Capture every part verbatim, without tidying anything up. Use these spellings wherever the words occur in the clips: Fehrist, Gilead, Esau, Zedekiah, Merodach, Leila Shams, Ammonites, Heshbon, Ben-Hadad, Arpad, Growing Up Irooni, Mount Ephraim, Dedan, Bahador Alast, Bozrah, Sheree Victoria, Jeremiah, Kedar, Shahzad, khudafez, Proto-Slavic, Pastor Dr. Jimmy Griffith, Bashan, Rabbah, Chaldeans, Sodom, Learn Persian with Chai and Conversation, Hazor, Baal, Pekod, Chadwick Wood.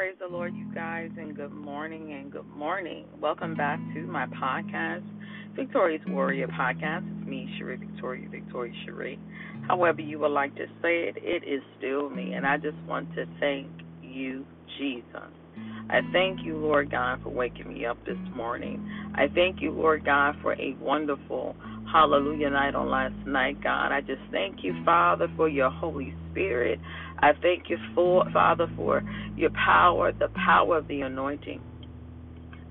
Praise the Lord, you guys, and good morning and good morning. Welcome back to my podcast, Victorious Warrior Podcast. It's me, Sheree Victoria, Victoria Sheree. However you would like to say it, it is still me, and I just want to thank you, Jesus. I thank you, Lord God, for waking me up this morning. I thank you, Lord God, for a wonderful hallelujah night on last night, God. I just thank you, Father, for your Holy Spirit. I thank you, for, Father, for your power, the power of the anointing,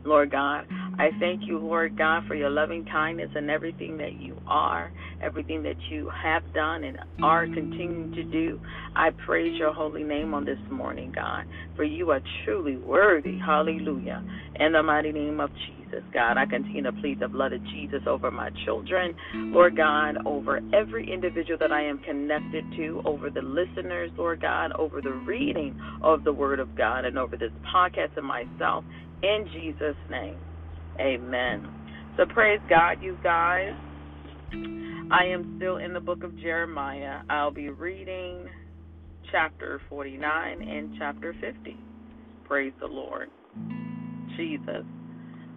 Lord God. I thank you, Lord God, for your loving kindness and everything that you are, everything that you have done and are continuing to do. I praise your holy name on this morning, God, for you are truly worthy. Hallelujah. In the mighty name of Jesus. God, I continue to plead the blood of Jesus over my children, Lord God, over every individual that I am connected to, over the listeners, Lord God, over the reading of the Word of God, and over this podcast and myself, in Jesus' name, amen. So praise God, you guys. I am still in the book of Jeremiah. I'll be reading chapter forty-nine and chapter fifty. Praise the Lord. Jesus.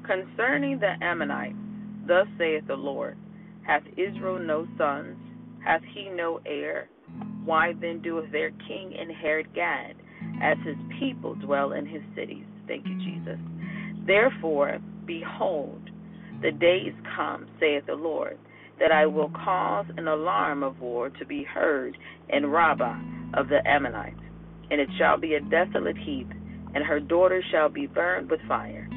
Concerning the Ammonites, thus saith the Lord, hath Israel no sons? Hath he no heir? Why then doeth their king inherit Gad, as his people dwell in his cities? Thank you, Jesus. Therefore, behold, the days come, saith the Lord, that I will cause an alarm of war to be heard in Rabbah of the Ammonites, and it shall be a desolate heap, and her daughters shall be burned with fire.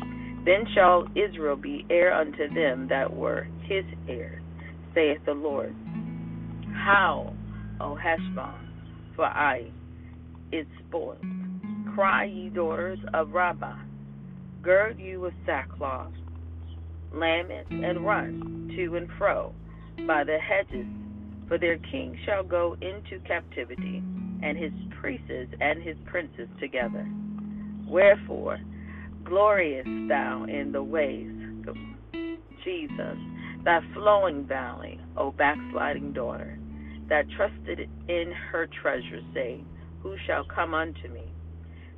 Then shall Israel be heir unto them that were his heirs, saith the Lord. Howl, O Heshbon, for Ai is spoiled. Cry, ye daughters of Rabbah. Gird you with sackcloth. Lament and run to and fro by the hedges, for their king shall go into captivity, and his priests and his princes together. Wherefore, glorious thou in the ways, Jesus, thy flowing valley, O backsliding daughter, that trusted in her treasure, saying, who shall come unto me?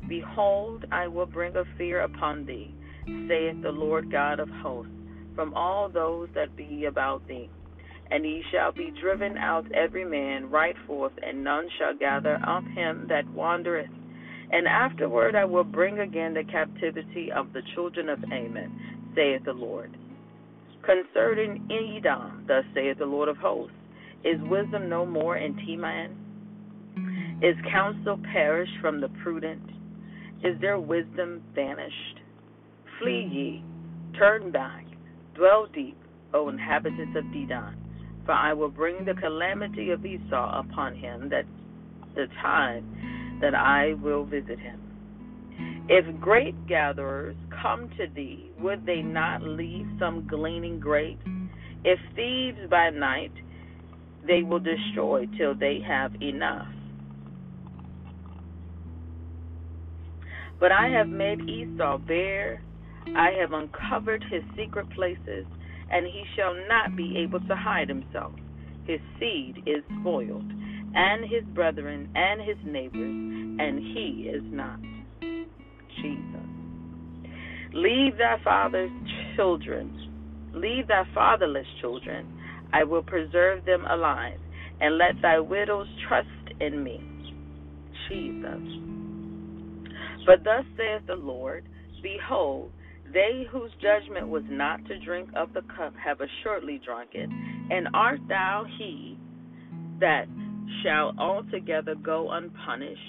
Behold, I will bring a fear upon thee, saith the Lord God of hosts, from all those that be about thee. And he shall be driven out every man right forth, and none shall gather up him that wandereth. And afterward I will bring again the captivity of the children of Ammon, saith the Lord. Concerning Edom, thus saith the Lord of hosts, is wisdom no more in Timan? Is counsel perished from the prudent? Is their wisdom vanished? Flee ye, turn back, dwell deep, O inhabitants of Dedan, for I will bring the calamity of Esau upon him, that the time that I will visit him. If grape gatherers come to thee, would they not leave some gleaning grapes? If thieves by night, they will destroy till they have enough. But I have made Esau bare, I have uncovered his secret places, and he shall not be able to hide himself. His seed is spoiled, and his brethren, and his neighbors, and he is not. Jesus. Leave thy father's children, leave thy fatherless children, I will preserve them alive, and let thy widows trust in me. Jesus. But thus saith the Lord, behold, they whose judgment was not to drink of the cup have assuredly drunk it, and art thou he that shall altogether go unpunished?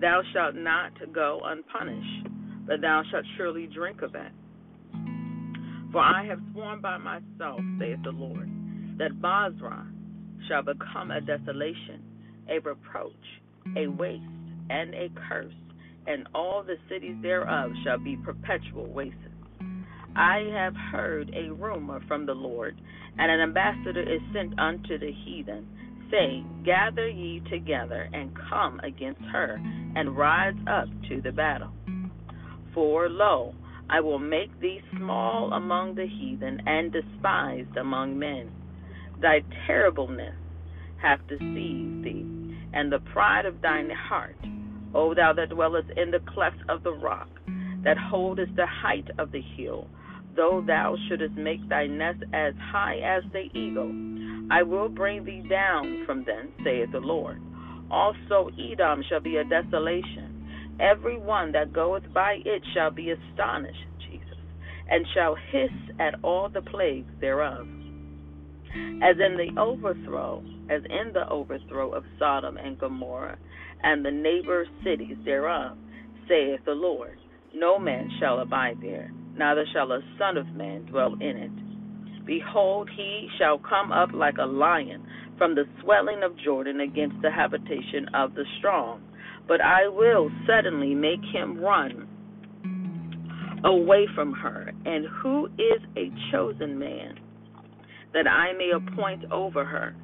Thou shalt not go unpunished, but thou shalt surely drink of it. For I have sworn by myself, saith the Lord, that Bozrah shall become a desolation, a reproach, a waste, and a curse, and all the cities thereof shall be perpetual wastes. I have heard a rumor from the Lord, and an ambassador is sent unto the heathen, say, gather ye together, and come against her, and rise up to the battle. For, lo, I will make thee small among the heathen, and despised among men. Thy terribleness hath deceived thee, and the pride of thine heart, O thou that dwellest in the cleft of the rock, that holdest the height of the hill, though thou shouldest make thy nest as high as the eagle, I will bring thee down from thence, saith the Lord. Also Edom shall be a desolation. Every one that goeth by it shall be astonished, Jesus, and shall hiss at all the plagues thereof. As in the overthrow, as in the overthrow of Sodom and Gomorrah, and the neighbor cities thereof, saith the Lord, no man shall abide there, neither shall a son of man dwell in it. Behold, he shall come up like a lion from the swelling of Jordan against the habitation of the strong. But I will suddenly make him run away from her. And who is a chosen man, that I may appoint over her?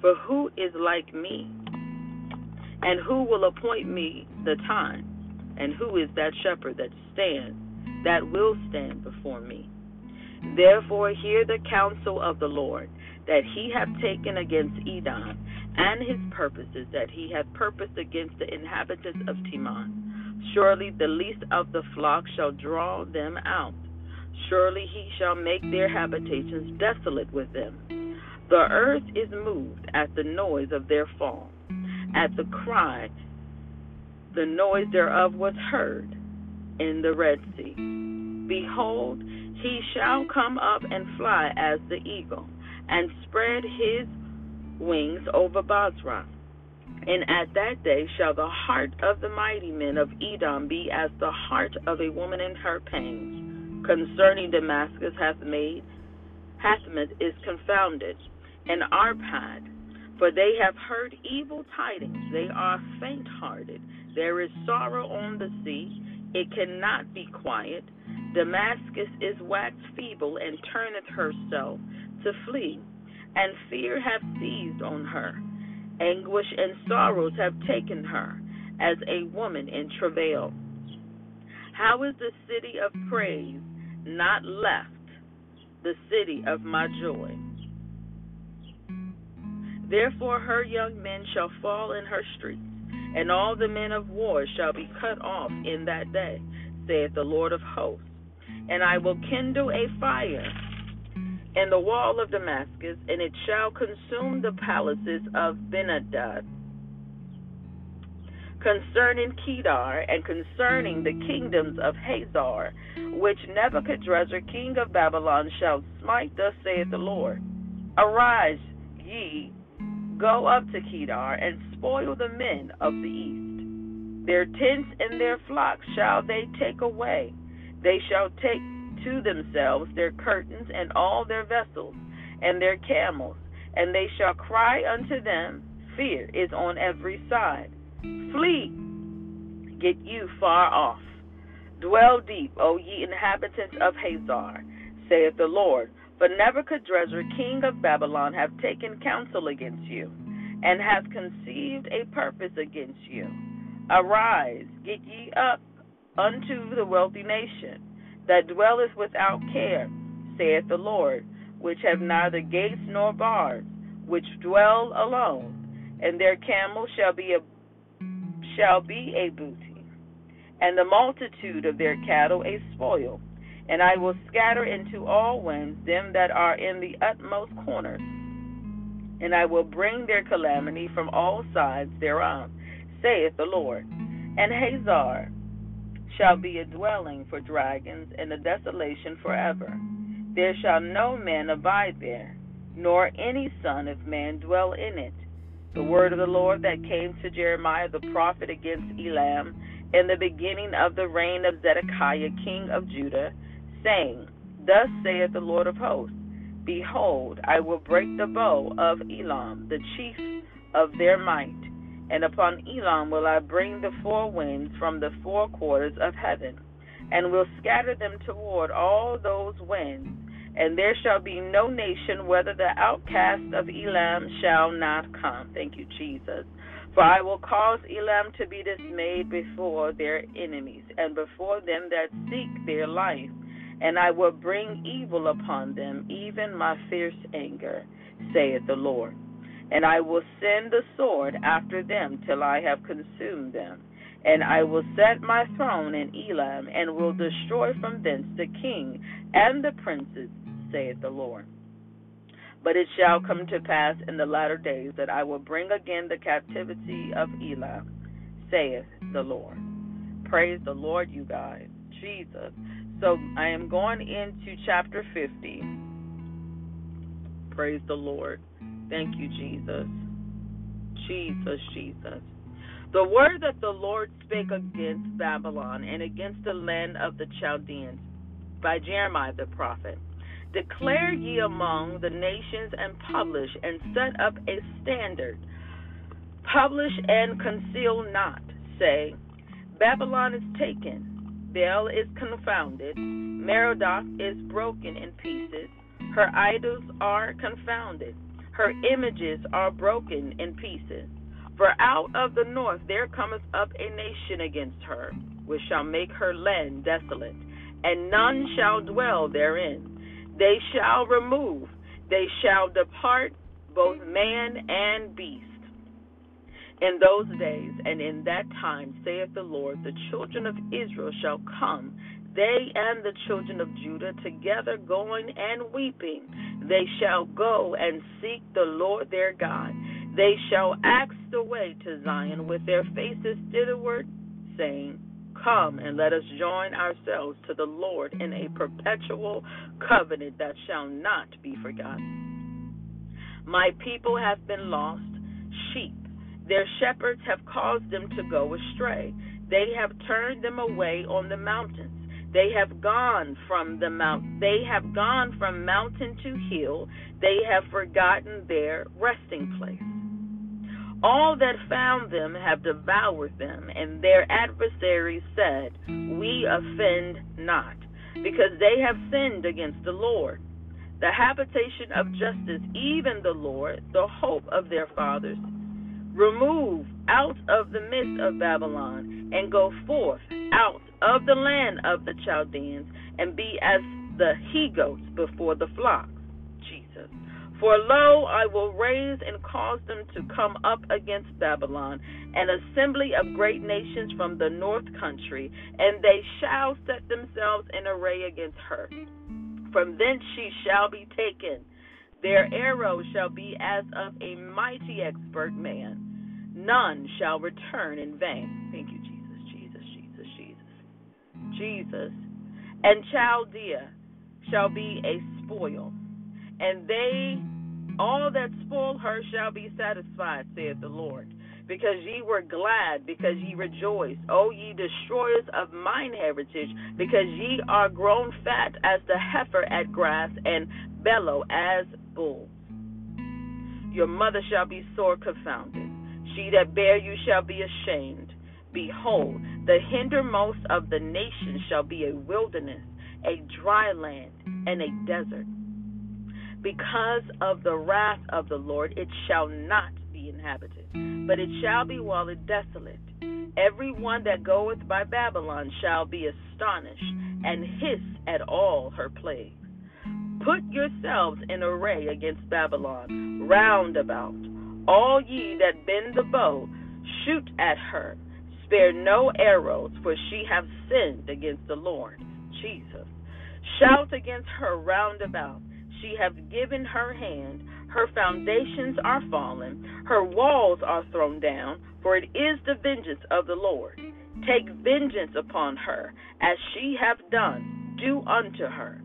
For who is like me? And who will appoint me the time? And who is that shepherd that stands, that will stand before me? Therefore hear the counsel of the Lord, that he hath taken against Edom, and his purposes that he hath purposed against the inhabitants of Timan. Surely the least of the flock shall draw them out. Surely he shall make their habitations desolate with them. The earth is moved at the noise of their fall. At the cry, the noise thereof was heard in the Red Sea. Behold, he shall come up and fly as the eagle, and spread his wings over Bozrah. And at that day shall the heart of the mighty men of Edom be as the heart of a woman in her pains. Concerning Damascus hath made, Hathmoth is confounded, and Arpad, for they have heard evil tidings. They are faint-hearted. There is sorrow on the sea. It cannot be quiet. Damascus is waxed feeble, and turneth herself to flee. And fear hath seized on her. Anguish and sorrows have taken her, as a woman in travail. How is the city of praise not left, the city of my joy? Therefore her young men shall fall in her streets, and all the men of war shall be cut off in that day, saith the Lord of hosts. And I will kindle a fire in the wall of Damascus, and it shall consume the palaces of Ben-Hadad. Concerning Kedar, and concerning the kingdoms of Hazor, which Nebuchadrezzar king of Babylon shall smite, thus saith the Lord. Arise, ye, go up to Kedar, and spoil the men of the east. Their tents and their flocks shall they take away. They shall take to themselves their curtains, and all their vessels, and their camels, and they shall cry unto them, fear is on every side. Flee, get you far off. Dwell deep, O ye inhabitants of Hazor, saith the Lord. For Nebuchadrezzar king of Babylon hath taken counsel against you, and hath conceived a purpose against you. Arise, get ye up unto the wealthy nation, that dwelleth without care, saith the Lord, which have neither gates nor bars, which dwell alone, and their camels shall be a shall be a booty, and the multitude of their cattle a spoil. And I will scatter into all winds them that are in the utmost corners, and I will bring their calamity from all sides thereof, saith the Lord. And Hazor shall be a dwelling for dragons, and a desolation forever. There shall no man abide there, nor any son of man dwell in it. The word of the Lord that came to Jeremiah the prophet against Elam in the beginning of the reign of Zedekiah king of Judah, saying, Thus saith the Lord of hosts, Behold, I will break the bow of Elam, the chief of their might, and upon Elam will I bring the four winds from the four quarters of heaven, and will scatter them toward all those winds, and there shall be no nation whether the outcast of Elam shall not come. Thank you, Jesus. For I will cause Elam to be dismayed before their enemies, and before them that seek their life, and I will bring evil upon them, even my fierce anger, saith the Lord. And I will send the sword after them till I have consumed them, And I will set my throne in Elam, and will destroy from thence the king and the princes, saith the Lord. But it shall come to pass in the latter days that I will bring again the captivity of Elam, saith the Lord. Praise the Lord, you guys. Jesus. So I am going into chapter fifty. Praise the Lord. Thank you, Jesus. Jesus, Jesus. The word that the Lord spake against Babylon and against the land of the Chaldeans by Jeremiah the prophet. Declare ye among the nations, and publish, and set up a standard. Publish and conceal not. Say, Babylon is taken, Baal is confounded, Merodach is broken in pieces, her idols are confounded, her images are broken in pieces. For out of the north there cometh up a nation against her, which shall make her land desolate, and none shall dwell therein. They shall remove, they shall depart, both man and beast. In those days and in that time, saith the Lord, the children of Israel shall come, they and the children of Judah, together going and weeping. They shall go and seek the Lord their God. They shall ask the way to Zion with their faces thitherward, saying, Come, and let us join ourselves to the Lord in a perpetual covenant that shall not be forgotten. My people have been lost sheep. Their shepherds have caused them to go astray. They have turned them away on the mountains. They have gone from the mount. They have gone from mountain to hill. They have forgotten their resting place. All that found them have devoured them, and their adversaries said, We offend not, because they have sinned against the Lord. The habitation of justice, even the Lord, the hope of their fathers. Remove out of the midst of Babylon, and go forth out of the land of the Chaldeans, and be as the he-goats before the flocks. Jesus. For lo, I will raise and cause them to come up against Babylon, an assembly of great nations from the north country, and they shall set themselves in array against her. From thence she shall be taken. Their arrow shall be as of a mighty expert man. None shall return in vain. Thank you, Jesus, Jesus, Jesus, Jesus, Jesus. And Chaldea shall be a spoil. And they, all that spoil her, shall be satisfied, saith the Lord. Because ye were glad, because ye rejoiced, O ye destroyers of mine heritage, because ye are grown fat as the heifer at grass, and bellow as bulls. Your mother shall be sore confounded. She that bare you shall be ashamed. Behold, the hindermost of the nations shall be a wilderness, a dry land, and a desert. Because of the wrath of the Lord, it shall not be inhabited, but it shall be walled desolate. Every one that goeth by Babylon shall be astonished, and hiss at all her plagues. Put yourselves in array against Babylon, round about. All ye that bend the bow, shoot at her. Spare no arrows, for she hath sinned against the Lord. Jesus. Shout against her round about. She hath given her hand, her foundations are fallen, her walls are thrown down, for it is the vengeance of the Lord. Take vengeance upon her, as she hath done, do unto her.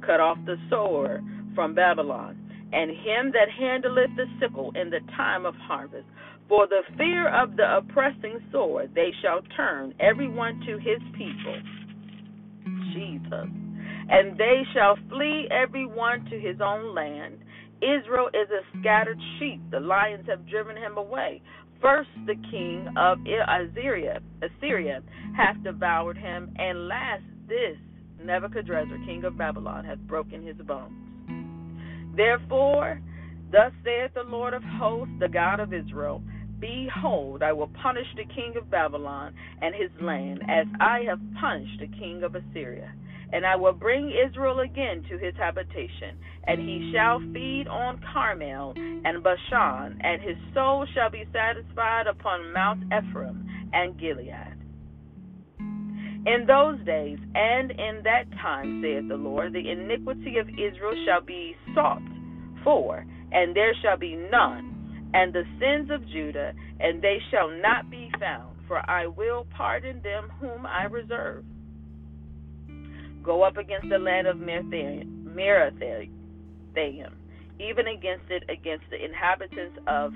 Cut off the sower from Babylon, and him that handleth the sickle in the time of harvest. For the fear of the oppressing sword, they shall turn every one to his people. Jesus. And they shall flee every one to his own land. Israel is a scattered sheep. The lions have driven him away. First the king of Assyria, Assyria hath devoured him, and last this Nebuchadrezzar, king of Babylon, hath broken his bones. Therefore, thus saith the Lord of hosts, the God of Israel, Behold, I will punish the king of Babylon and his land, as I have punished the king of Assyria. And I will bring Israel again to his habitation, and he shall feed on Carmel and Bashan, and his soul shall be satisfied upon Mount Ephraim and Gilead. In those days and in that time, saith the Lord, the iniquity of Israel shall be sought for, and there shall be none, and the sins of Judah, and they shall not be found, for I will pardon them whom I reserve. Go up against the land of Merodach, even against it, against the inhabitants of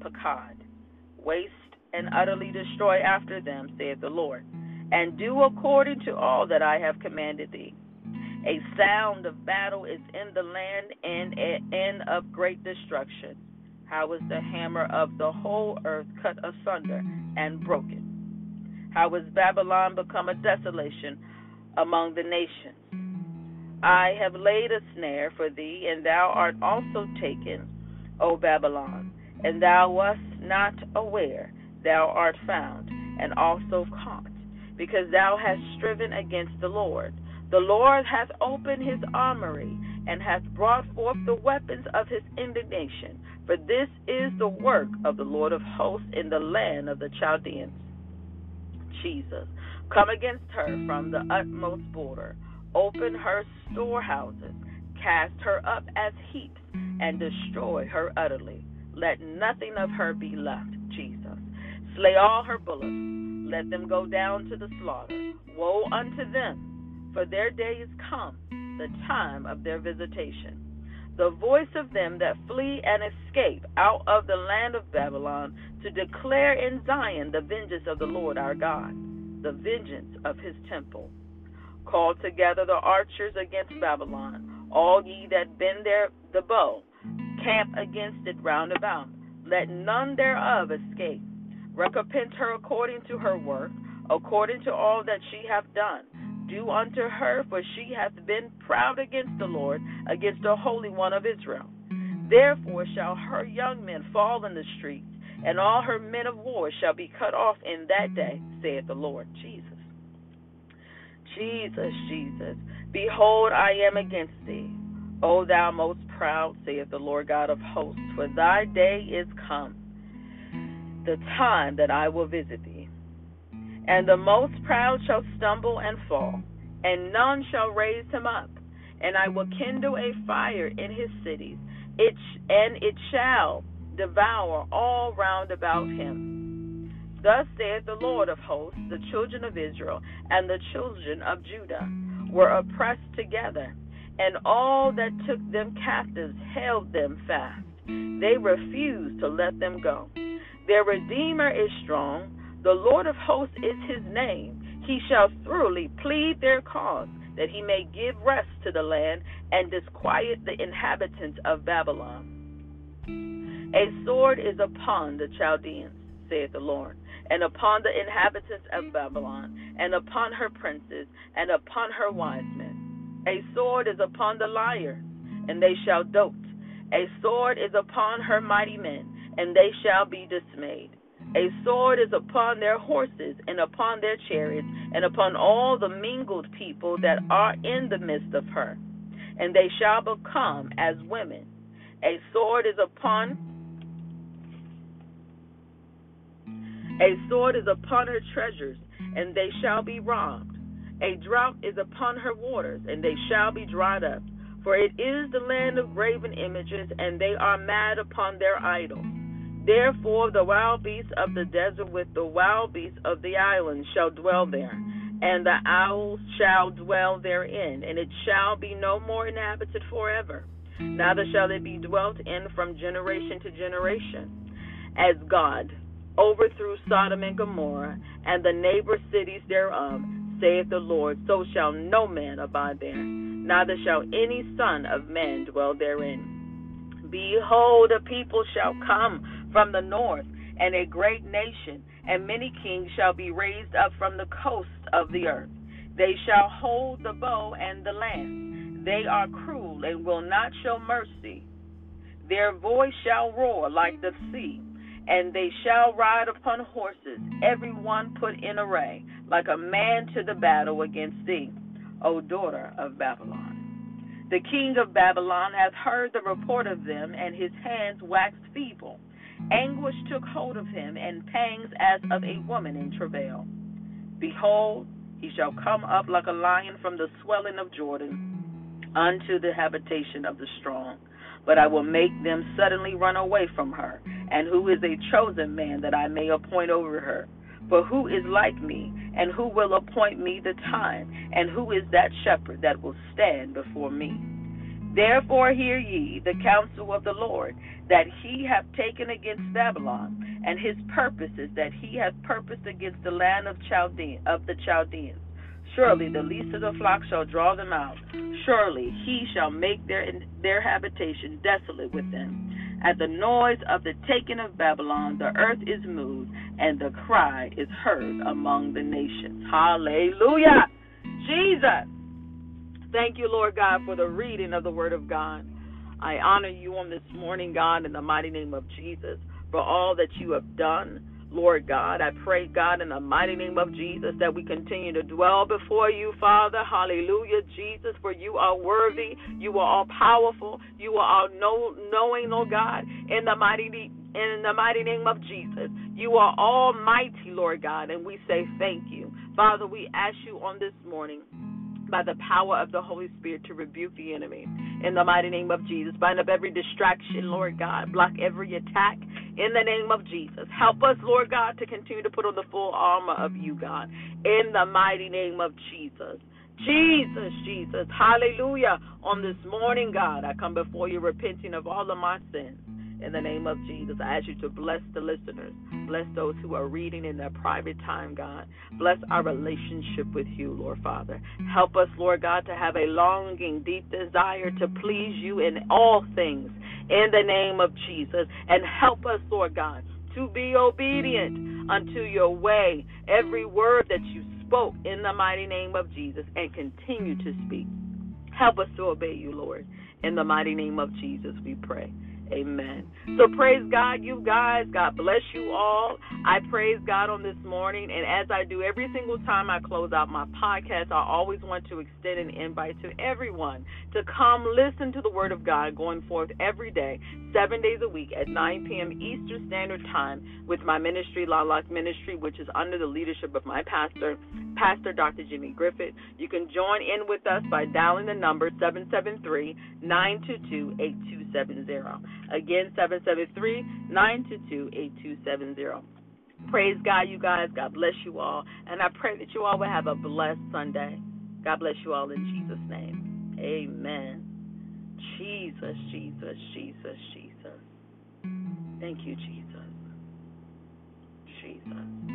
Pekod. Waste and utterly destroy after them, saith the Lord, and do according to all that I have commanded thee. A sound of battle is in the land, and an end of great destruction. How is the hammer of the whole earth cut asunder and broken? How is Babylon become a desolation among the nations? I have laid a snare for thee, and thou art also taken, O Babylon, and thou wast not aware. Thou art found, and also caught, because thou hast striven against the Lord. The Lord hath opened his armory, and hath brought forth the weapons of his indignation, for this is the work of the Lord of hosts in the land of the Chaldeans. Jesus, come against her from the utmost border, open her storehouses, cast her up as heaps, and destroy her utterly. Let nothing of her be left, Jesus. Slay all her bullocks. Let them go down to the slaughter. Woe unto them, for their day is come, the time of their visitation. The voice of them that flee and escape out of the land of Babylon, to declare in Zion the vengeance of the Lord our God, the vengeance of his temple. Call together the archers against Babylon, all ye that bend their the bow, camp against it round about. Let none thereof escape. Recompense her according to her work, according to all that she hath done. Do unto her, for she hath been proud against the Lord, against the Holy One of Israel. Therefore shall her young men fall in the streets, and all her men of war shall be cut off in that day, saith the Lord. Jesus. Jesus, Jesus, behold, I am against thee, O thou most proud, saith the Lord God of hosts, for thy day is come, the time that I will visit thee. And the most proud shall stumble and fall, and none shall raise him up. And I will kindle a fire in his cities, it sh- and it shall devour all round about him. Thus saith the Lord of hosts, the children of Israel and the children of Judah were oppressed together, and all that took them captives held them fast. They refused to let them go. Their Redeemer is strong. The Lord of hosts is his name. He shall thoroughly plead their cause, that he may give rest to the land and disquiet the inhabitants of Babylon. A sword is upon the Chaldeans, saith the Lord, and upon the inhabitants of Babylon, and upon her princes, and upon her wise men. A sword is upon the liars, and they shall dote. A sword is upon her mighty men, and they shall be dismayed. A sword is upon their horses, and upon their chariots, and upon all the mingled people that are in the midst of her, and they shall become as women. A sword is upon a sword is upon her treasures, and they shall be robbed. A drought is upon her waters, and they shall be dried up. For it is the land of graven images, and they are mad upon their idols. Therefore the wild beasts of the desert with the wild beasts of the islands shall dwell there, and the owls shall dwell therein, and it shall be no more inhabited forever, neither shall it be dwelt in from generation to generation. As God overthrew Sodom and Gomorrah, and the neighbor cities thereof, saith the Lord, so shall no man abide there, neither shall any son of man dwell therein. Behold, a people shall come from the north, and a great nation, and many kings shall be raised up from the coasts of the earth. They shall hold the bow and the lance. They are cruel and will not show mercy. Their voice shall roar like the sea, and they shall ride upon horses, every one put in array, like a man to the battle against thee, O daughter of Babylon. The king of Babylon hath heard the report of them, and his hands waxed feeble. Anguish took hold of him, and pangs as of a woman in travail. Behold, He shall come up like a lion from the swelling of Jordan unto the habitation of the strong. But I will make them suddenly run away from her. And who is a chosen man that I may appoint over her? For who is like me, and who will appoint me the time? And who is that shepherd that will stand before me? Therefore hear ye the counsel of the Lord, that he hath taken against Babylon, and his purposes that he hath purposed against the land of Chaldean, of the Chaldeans. Surely the least of the flock shall draw them out. Surely he shall make their their habitation desolate with them. At the noise of the taking of Babylon, the earth is moved, and the cry is heard among the nations. Hallelujah! Jesus! Thank you, Lord God, for the reading of the Word of God. I honor you on this morning, God, in the mighty name of Jesus, for all that you have done. Lord God, I pray, God, in the mighty name of Jesus, that we continue to dwell before you, Father. Hallelujah, Jesus, for you are worthy. You are all-powerful. You are all-knowing, oh God, in the mighty name. In the mighty name of Jesus, you are almighty, Lord God, and we say thank you. Father, we ask you on this morning, by the power of the Holy Spirit, to rebuke the enemy. In the mighty name of Jesus, bind up every distraction, Lord God. Block every attack. In the name of Jesus, help us, Lord God, to continue to put on the full armor of you, God. In the mighty name of Jesus. Jesus, Jesus, hallelujah. On this morning, God, I come before you repenting of all of my sins. In the name of Jesus, I ask you to bless the listeners. Bless those who are reading in their private time, God. Bless our relationship with you, Lord Father. Help us, Lord God, to have a longing, deep desire to please you in all things. In the name of Jesus. And help us, Lord God, to be obedient unto your way. Every word that you spoke in the mighty name of Jesus, and continue to speak. Help us to obey you, Lord. In the mighty name of Jesus, we pray. Amen. So praise God, you guys. God bless you all. I praise God on this morning. And as I do every single time I close out my podcast, I always want to extend an invite to everyone to come listen to the Word of God going forth every day, seven days a week at nine p.m. Eastern Standard Time with my ministry, La Lock Ministry, which is under the leadership of my pastor, Pastor Doctor Jimmy Griffith. You can join in with us by dialing the number seven seven three, nine two two, eight two seven zero. Again, seven seven three, nine two two, eight two seven zero. Praise God, you guys. God bless you all. And I pray that you all will have a blessed Sunday. God bless you all in Jesus' name. Amen. Jesus, Jesus, Jesus, Jesus. Thank you, Jesus. Jesus.